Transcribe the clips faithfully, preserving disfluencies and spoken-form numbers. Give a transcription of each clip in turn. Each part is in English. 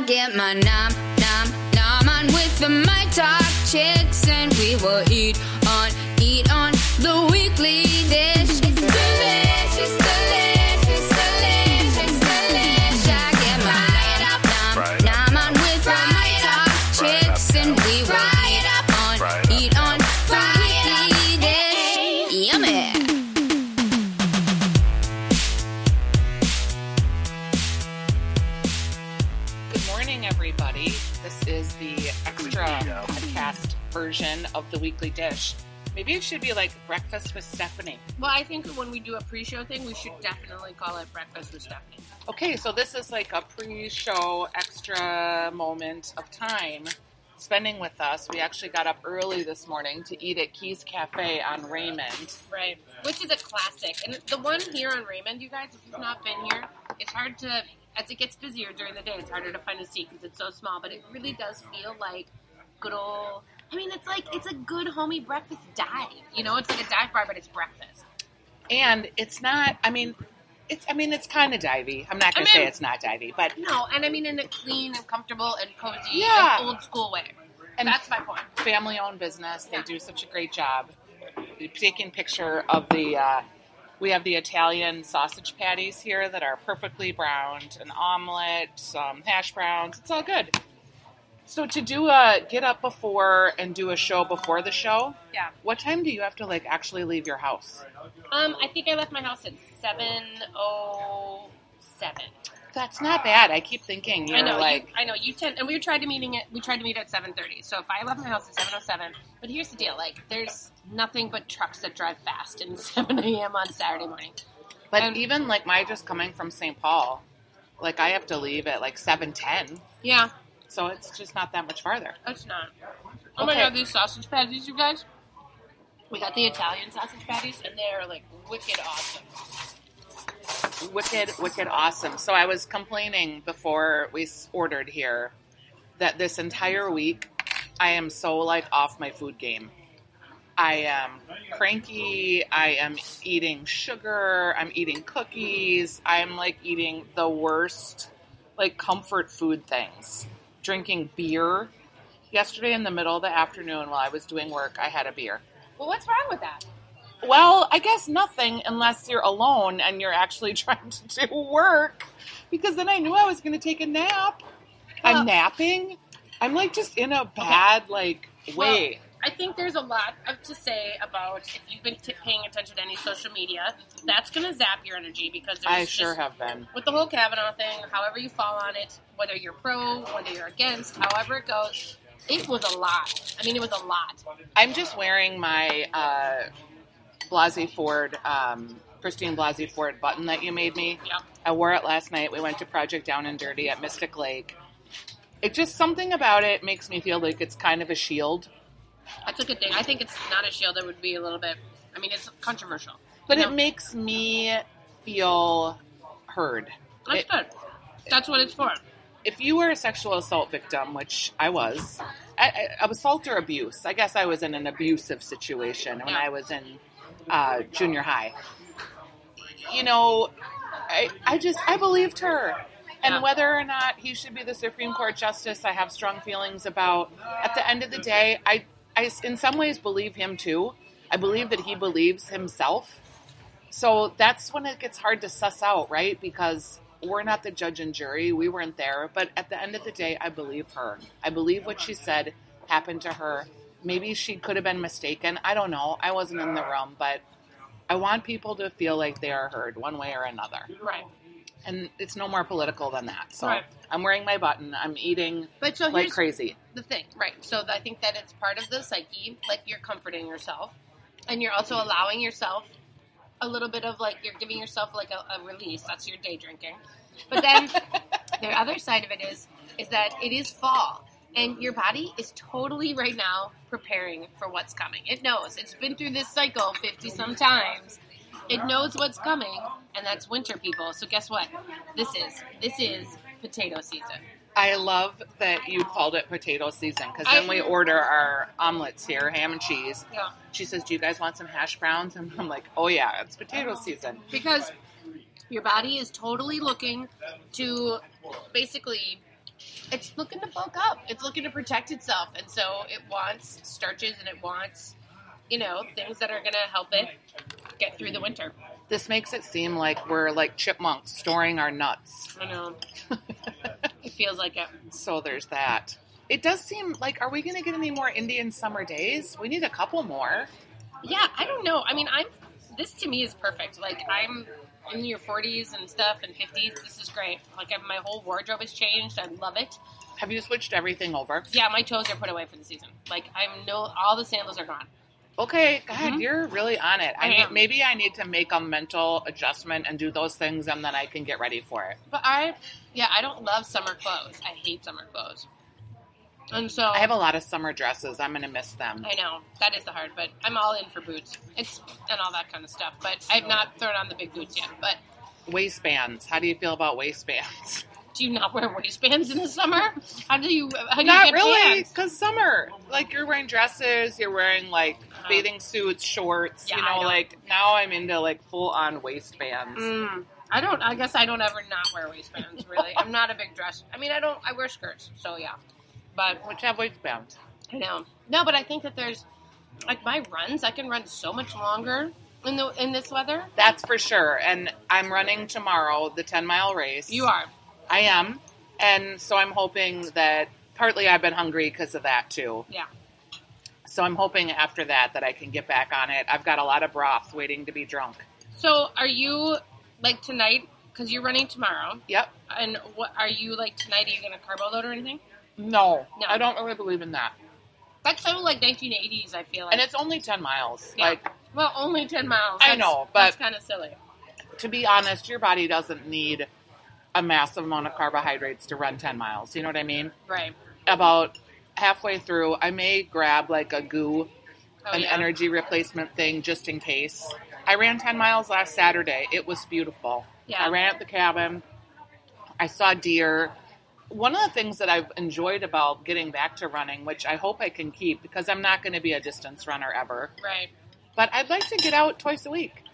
I get my nom, nom, nom on with the My Talk chicks, and we will eat on, eat on the weekly dish. It's delicious, delicious, delicious, delicious. I get my nom, nom, nom on with the My Talk chicks, and we will eat on, eat on the weekly dish. Yummy. Everybody, this is the extra podcast version of the Weekly Dish. Maybe it should be like Breakfast with Stephanie. Well, I think when we do a pre-show thing, we should definitely call it Breakfast with Stephanie. Okay, so this is like a pre-show extra moment of time spending with us. We actually got up early this morning to eat at Keys Cafe on Raymond. Right, which is a classic. And the one here on Raymond, you guys, if you've not been here, it's hard to... As it gets busier during the day, it's harder to find a seat because it's so small. But it really does feel like good old... I mean, it's like, it's a good homey breakfast dive. You know, it's like a dive bar, but it's breakfast. And it's not... I mean, it's I mean, it's kind of divey. I'm not going mean, to say it's not divey, but... No, and I mean in a clean and comfortable and cozy, yeah. and old school way. And that's my point. Family-owned business. They yeah. do such a great job. You're taking picture of the... Uh, We have the Italian sausage patties here that are perfectly browned, an omelet, some hash browns. It's all good. So to do a get up before and do a show before the show, yeah. What time do you have to like actually leave your house? Um, I think I left my house at seven oh seven. That's not bad. I keep thinking you're I know, like you, I know you tend and we tried to meeting it. We tried to meet at seven thirty. So if I left my house at seven oh seven, but here's the deal: like there's nothing but trucks that drive fast in seven a.m. on Saturday morning. But and, even like my just coming from Saint Paul, like I have to leave at like seven ten. Yeah. So it's just not that much farther. It's not. Oh okay. My god, these sausage patties, you guys! We got the Italian sausage patties, and they are like wicked awesome. Wicked, wicked awesome. So I was complaining before we ordered here that this entire week I am so like off my food game. I am cranky. I am eating sugar. I'm eating cookies. I'm like eating the worst like comfort food things. Drinking beer. Yesterday in the middle of the afternoon while I was doing work, I had a beer. Well, what's wrong with that? Well, I guess nothing unless you're alone and you're actually trying to do work, because then I knew I was going to take a nap. Well, I'm napping. I'm like just in a bad okay. like way. Well, I think there's a lot to say about if you've been t- paying attention to any social media, that's going to zap your energy because there's I just, sure have been with the whole Kavanaugh thing. However you fall on it, whether you're pro, whether you're against, however it goes, it was a lot. I mean, it was a lot. I'm just wearing my. Uh, Blasey Ford, um, Christine Blasey Ford button that you made me. Yep. I wore it last night. We went to Project Down and Dirty at Mystic Lake. It just, something about it makes me feel like it's kind of a shield. That's a good thing. I think it's not a shield. It would be a little bit, I mean, it's controversial. But you know? It makes me feel heard. That's it, good. That's what it's for. If you were a sexual assault victim, which I was, I, I, assault or abuse, I guess I was in an abusive situation when yeah. I was in... Uh, junior high. You know, I, I just, I believed her. And yeah. whether or not he should be the Supreme Court Justice, I have strong feelings about. At the end of the day, I, I in some ways believe him too. I believe that he believes himself. So that's when it gets hard to suss out, right? Because we're not the judge and jury. We weren't there. But at the end of the day, I believe her. I believe what she said happened to her. Maybe she could have been mistaken. I don't know. I wasn't in the room, but I want people to feel like they are heard one way or another. Right. And it's no more political than that. So right. I'm wearing my button. I'm eating but so like crazy. The thing, right. So I think that it's part of the psyche, like you're comforting yourself and you're also allowing yourself a little bit of like, you're giving yourself like a, a release. That's your day drinking. But then the other side of it is, is that it is fall. And your body is totally right now preparing for what's coming. It knows. It's been through this cycle fifty-some times. It knows what's coming, and that's winter, people. So guess what? This is. This is potato season. I love that you called it potato season, because then I, we order our omelets here, ham and cheese. Yeah. She says, do you guys want some hash browns? And I'm like, oh, yeah, it's potato season. Because your body is totally looking to basically it's looking to bulk up. It's looking to protect itself. And so it wants starches and it wants, you know, things that are going to help it get through the winter. This makes it seem like we're like chipmunks storing our nuts. I know. It feels like it. So there's that. It does seem like, are we going to get any more Indian summer days? We need a couple more. Yeah, I don't know. I mean, I'm, this to me is perfect. Like, I'm in your forties and stuff and fifties. This is great. Like, I've, my whole wardrobe has changed. I love it. Have you switched everything over? Yeah, my toes are put away for the season. Like, I'm no, all the sandals are gone. Okay, God, mm-hmm. You're really on it. I, I need, maybe I need to make a mental adjustment and do those things, and then I can get ready for it. But I, yeah, I don't love summer clothes. I hate summer clothes. And so I have a lot of summer dresses. I'm going to miss them. I know. That is the hard, but I'm all in for boots it's, and all that kind of stuff. But I've not thrown on the big boots yet. But waistbands. How do you feel about waistbands? Do you not wear waistbands in the summer? How do you, how do not you get really, because summer. Like, you're wearing dresses. You're wearing, like, uh-huh. bathing suits, shorts. Yeah, you know, like, now I'm into, like, full-on waistbands. Mm. I don't, I guess I don't ever not wear waistbands, really. I'm not a big dress. I mean, I don't, I wear skirts, so yeah. But which have waistbands. I know. No, but I think that there's, like, my runs, I can run so much longer in the in this weather. That's for sure. And I'm running tomorrow, the ten-mile race. You are. I am. And so I'm hoping that, partly I've been hungry because of that, too. Yeah. So I'm hoping after that that I can get back on it. I've got a lot of broth waiting to be drunk. So are you, like, tonight, because you're running tomorrow. Yep. And what are you, like, tonight, are you going to carbo load or anything? No, no, I don't really believe in that. That's so like nineteen eighties, I feel like. And it's only ten miles. Yeah. Like, well, only ten miles. That's, I know, but... That's kind of silly. To be honest, your body doesn't need a massive amount of carbohydrates to run ten miles. You know what I mean? Right. About halfway through, I may grab like a goo, oh, an yeah. energy replacement thing just in case. I ran ten miles last Saturday. It was beautiful. Yeah. I ran up the cabin. I saw deer. One of the things that I've enjoyed about getting back to running, which I hope I can keep because I'm not going to be a distance runner ever. Right. But I'd like to get out twice a week.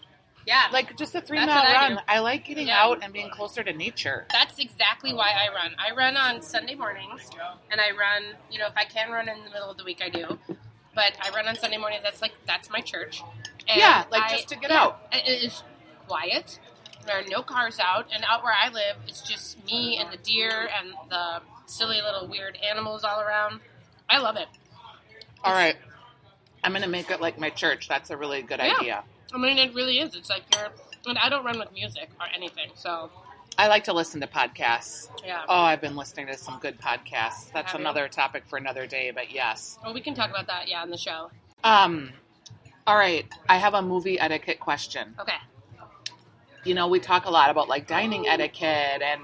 Yeah. Like just a three mile run. I, I like getting yeah. out and being closer to nature. That's exactly why I run. I run on Sunday mornings and I run, you know, if I can run in the middle of the week, I do. But I run on Sunday mornings. That's like, that's my church. And yeah. Like I, just to get yeah, out. It is quiet. There are no cars out, and out where I live, it's just me and the deer and the silly little weird animals all around. I love it. All it's, right. I'm going to make it like my church. That's a really good yeah. idea. I mean, it really is. It's like you're, and I don't run with music or anything, so. I like to listen to podcasts. Yeah. Oh, I've been listening to some good podcasts. That's Have another you? topic for another day, but yes. Well, we can talk about that, yeah, on the show. Um. All right. I have a movie etiquette question. Okay. You know, we talk a lot about, like, dining etiquette, and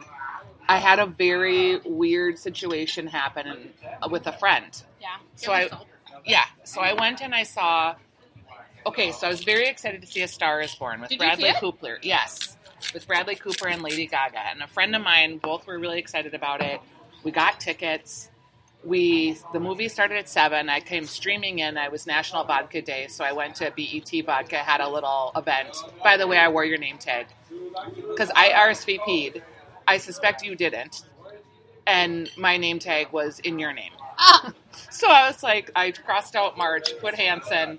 I had a very weird situation happen with a friend. Yeah. So I, yeah. So I went and I saw, okay, so I was very excited to see A Star is Born with Did Bradley Cooper. Yes. With Bradley Cooper and Lady Gaga. And a friend of mine, both were really excited about it. We got tickets. We, the movie started at seven. I came streaming in. I was National Vodka Day, so I went to B E T Vodka, had a little event. By the way, I wore your name tag because I R S V P'd. I suspect you didn't. And my name tag was in your name. Ah. So I was like, I crossed out March, put Hanson.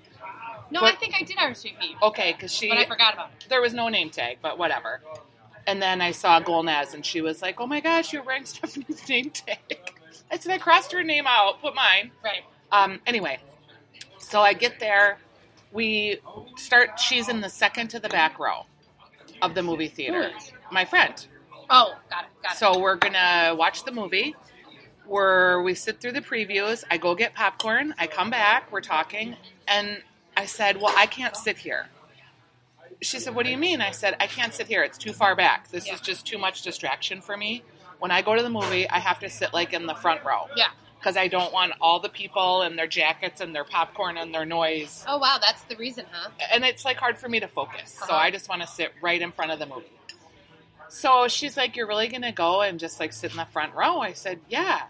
No, put, I think I did R S V P. Okay, because she... But I forgot about it. There was no name tag, but whatever. And then I saw Golnaz, and she was like, oh my gosh, you're wearing Stephanie's name tag. I said, I crossed her name out, put mine. Right. Um, anyway, so I get there. We start, she's in the second to the back row of the movie theater. Ooh. My friend. Oh, got it, got it. So we're going to watch the movie. We're, we sit through the previews. I go get popcorn. I come back. We're talking. And I said, well, I can't sit here. She said, what do you mean? I said, I can't sit here. It's too far back. This yeah. is just too much distraction for me. When I go to the movie, I have to sit, like, in the front row. Yeah. Because I don't want all the people and their jackets and their popcorn and their noise. Oh, wow. That's the reason, huh? And it's, like, hard for me to focus. Uh-huh. So I just want to sit right in front of the movie. So she's like, you're really going to go and just, like, sit in the front row? I said, yeah.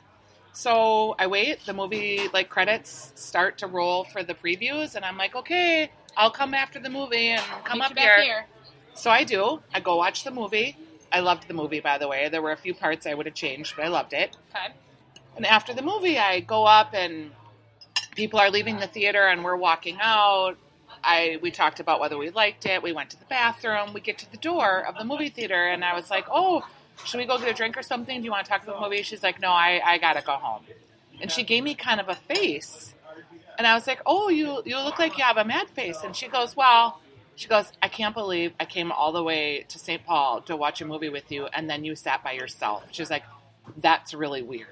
So I wait. The movie, like, credits start to roll for the previews. And I'm like, okay, I'll come after the movie and come up here. here. So I do. I go watch the movie. I loved the movie, by the way. There were a few parts I would have changed, but I loved it. Okay. And after the movie, I go up and people are leaving the theater and we're walking out. I we talked about whether we liked it. We went to the bathroom. We get to the door of the movie theater, and I was like, oh, should we go get a drink or something? Do you want to talk about the movie? She's like, no, I, I got to go home. And she gave me kind of a face. And I was like, oh, you, you look like you have a mad face. And she goes, well, she goes, I can't believe I came all the way to Saint Paul to watch a movie with you, and then you sat by yourself. She's like, that's really weird.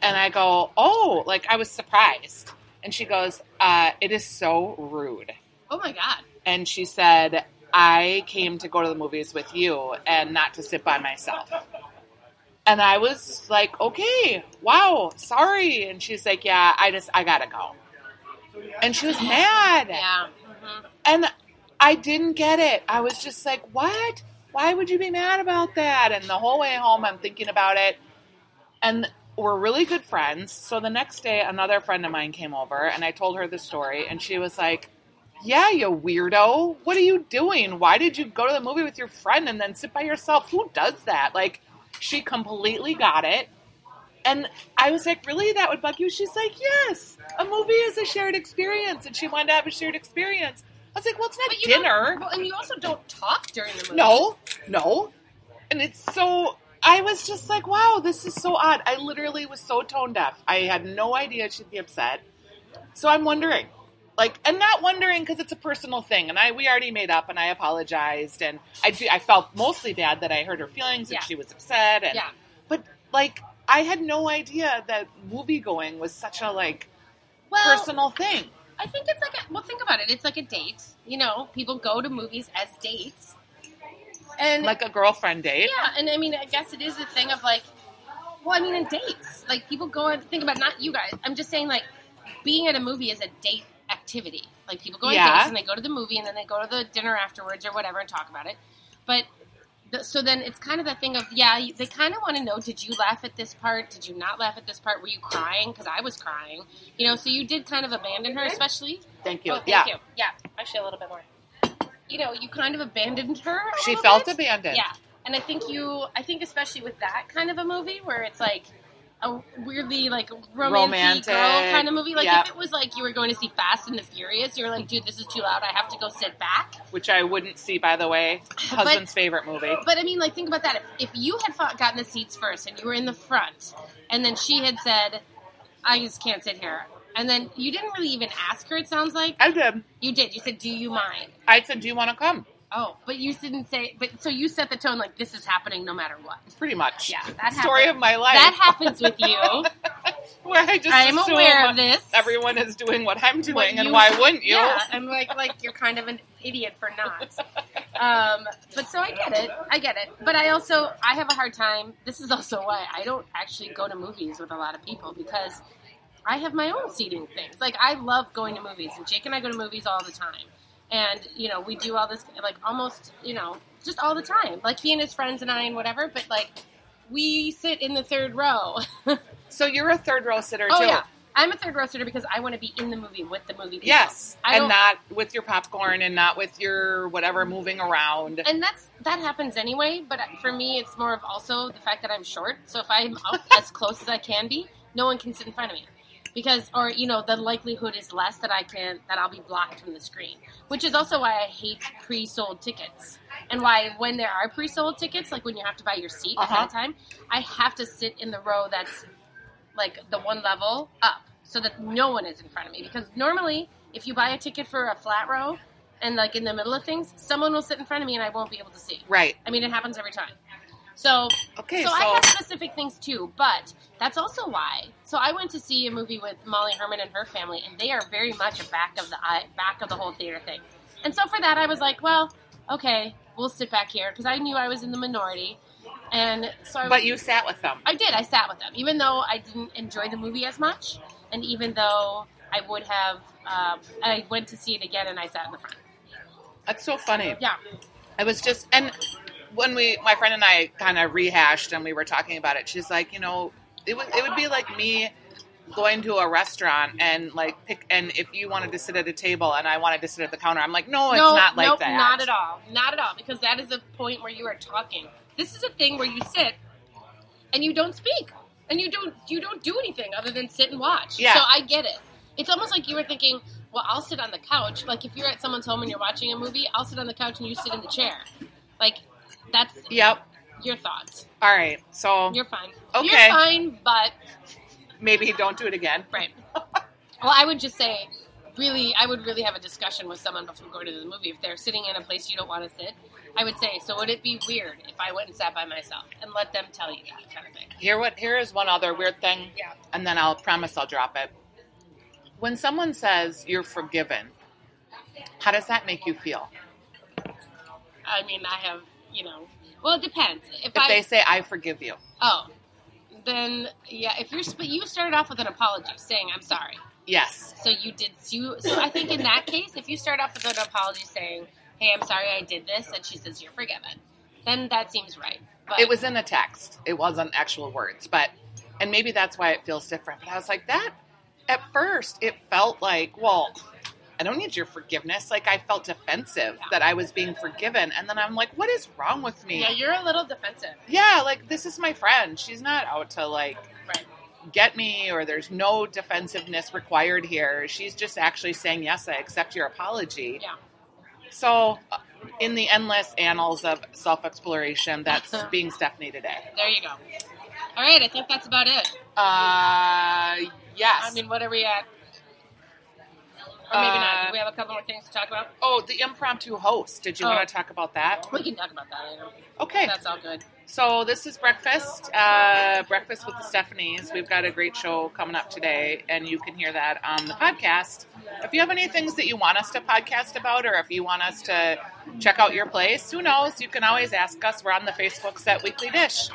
And I go, oh, like I was surprised. And she goes, uh, it is so rude. Oh, my God. And she said, I came to go to the movies with you and not to sit by myself. And I was like, okay, wow, sorry. And she's like, yeah, I just, I gotta go. And she was mad. Yeah. Mm-hmm. And I didn't get it. I was just like, what? Why would you be mad about that? And the whole way home, I'm thinking about it. And we're really good friends. So the next day, another friend of mine came over and I told her the story. And she was like, yeah, you weirdo. What are you doing? Why did you go to the movie with your friend and then sit by yourself? Who does that? Like, she completely got it. And I was like, really? That would bug you? She's like, yes. A movie is a shared experience. And she wanted to have a shared experience. I was like, well, it's not dinner. Well, and you also don't talk during the movie. No, no. And it's so, I was just like, wow, this is so odd. I literally was so tone deaf. I had no idea she'd be upset. So I'm wondering. Like, and not wondering because it's a personal thing. And I we already made up and I apologized. And I, do, I felt mostly bad that I hurt her feelings and yeah. she was upset. And, yeah. But, like, I had no idea that movie-going was such a, like, well, personal thing. I think it's like a, well, think about it. It's like a date. You know, people go to movies as dates. And like a girlfriend date. Yeah, and I mean, I guess it is a thing of, like, well, I mean, in dates. Like, people go and think about, not you guys. I'm just saying, like, being at a movie is a date activity. Like, people go on yeah. dates and they go to the movie and then they go to the dinner afterwards or whatever and talk about it. But the, so then it's kind of that thing of, yeah, they kind of want to know, did you laugh at this part? Did you not laugh at this part? Were you crying? Because I was crying. You know, so you did kind of abandon her, especially. Thank you. Oh, thank yeah. you. Yeah. Actually, a little bit more. You know, you kind of abandoned her. She felt bit. abandoned. Yeah. And I think you, I think especially with that kind of a movie where it's like, a weirdly, like, romantic girl kind of movie. Like, yeah. if it was, like, you were going to see Fast and the Furious, you were like, dude, this is too loud. I have to go sit back. Which I wouldn't see, by the way. Husband's but, favorite movie. But, I mean, like, think about that. If, if you had fought, gotten the seats first and you were in the front, and then she had said, I just can't sit here. And then you didn't really even ask her, it sounds like. I did. You did. You said, do you mind? I said, do you want to come? Oh, but you didn't say, but so you set the tone like this is happening no matter what. Pretty much. Yeah. That story happens. Of my life. That happens with you. Where I just I'm aware of this. Everyone is doing what I'm doing, what you, and why wouldn't you? Yeah, I'm like, like you're kind of an idiot for not. Um, but so I get it. I get it. But I also, I have a hard time. This is also why I don't actually go to movies with a lot of people because I have my own seating things. Like, I love going to movies, and Jake and I go to movies all the time. And, you know, we do all this, like, almost, you know, just all the time. Like, he and his friends and I and whatever, but, like, we sit in the third row. So you're a third-row sitter, oh, too. Oh, yeah. I'm a third-row sitter because I want to be in the movie with the movie people. Yes, I and not with your popcorn and not with your whatever moving around. And that's that happens anyway, but for me, it's more of also the fact that I'm short. So if I'm up as close as I can be, no one can sit in front of me. Because, or, you know, the likelihood is less that I can, that I'll be blocked from the screen. Which is also why I hate pre-sold tickets. And why when there are pre-sold tickets, like when you have to buy your seat uh-huh. ahead of time, I have to sit in the row that's, like, the one level up. So that no one is in front of me. Because normally, if you buy a ticket for a flat row, and, like, in the middle of things, someone will sit in front of me and I won't be able to see. Right. I mean, it happens every time. So, okay, so, so I have specific things, too, but that's also why. So I went to see a movie with Molly Herman and her family, and they are very much a back of the eye, back of the whole theater thing. And so for that, I was like, well, okay, we'll sit back here, because I knew I was in the minority. And so I was, But you sat with them. I did. I sat with them, even though I didn't enjoy the movie as much, and even though I would have, uh, I went to see it again, and I sat in the front. That's so funny. Yeah. I was just, and... When we, my friend and I kind of rehashed and we were talking about it, she's like, you know, it would, it would be like me going to a restaurant and like pick, and if you wanted to sit at a table and I wanted to sit at the counter, I'm like, no, it's no, not like nope, that. No, not at all. Not at all. Because that is a point where you are talking. This is a thing where you sit and you don't speak and you don't, you don't do anything other than sit and watch. Yeah. So I get it. It's almost like you were thinking, well, I'll sit on the couch. Like if you're at someone's home and you're watching a movie, I'll sit on the couch and you sit in the chair. Like that's yep. your thoughts. All right. So you're fine. Okay. You're fine, but maybe don't do it again. Right. Well, I would just say, really, I would really have a discussion with someone before going to the movie. If they're sitting in a place you don't want to sit, I would say, so would it be weird if I went and sat by myself? And let them tell you that kind of thing. Here, what? Here is one other weird thing, yeah. and then I'll promise I'll drop it. When someone says you're forgiven, how does that make you feel? I mean, I have, you know, well, it depends. If, if I, they say, I forgive you. Oh. Then, yeah, if you're, but you started off with an apology saying, I'm sorry. Yes. So you did, you, so I think in that case, if you start off with an apology saying, hey, I'm sorry I did this, and she says, you're forgiven, then that seems right. But it was in the text. It wasn't actual words, but, and maybe that's why it feels different. But I was like that, at first, it felt like, well, I don't need your forgiveness. Like I felt defensive yeah. that I was being forgiven. And then I'm like, what is wrong with me? Yeah, you're a little defensive. Yeah, like this is my friend. She's not out to like right. get me, or there's no defensiveness required here. She's just actually saying, yes, I accept your apology. Yeah. So uh, in the endless annals of self-exploration, that's being Stephanie today. There you go. All right. I think that's about it. Uh, yes. I mean, what are we at? Or maybe not. Do we have a couple more things to talk about? Oh, the impromptu host. Did you oh. want to talk about that? We can talk about that later. Okay. That's all good. So this is Breakfast. Uh, breakfast with the Stephanies. We've got a great show coming up today, and you can hear that on the podcast. If you have any things that you want us to podcast about, or if you want us to check out your place, who knows? You can always ask us. We're on the Facebook set Weekly Dish.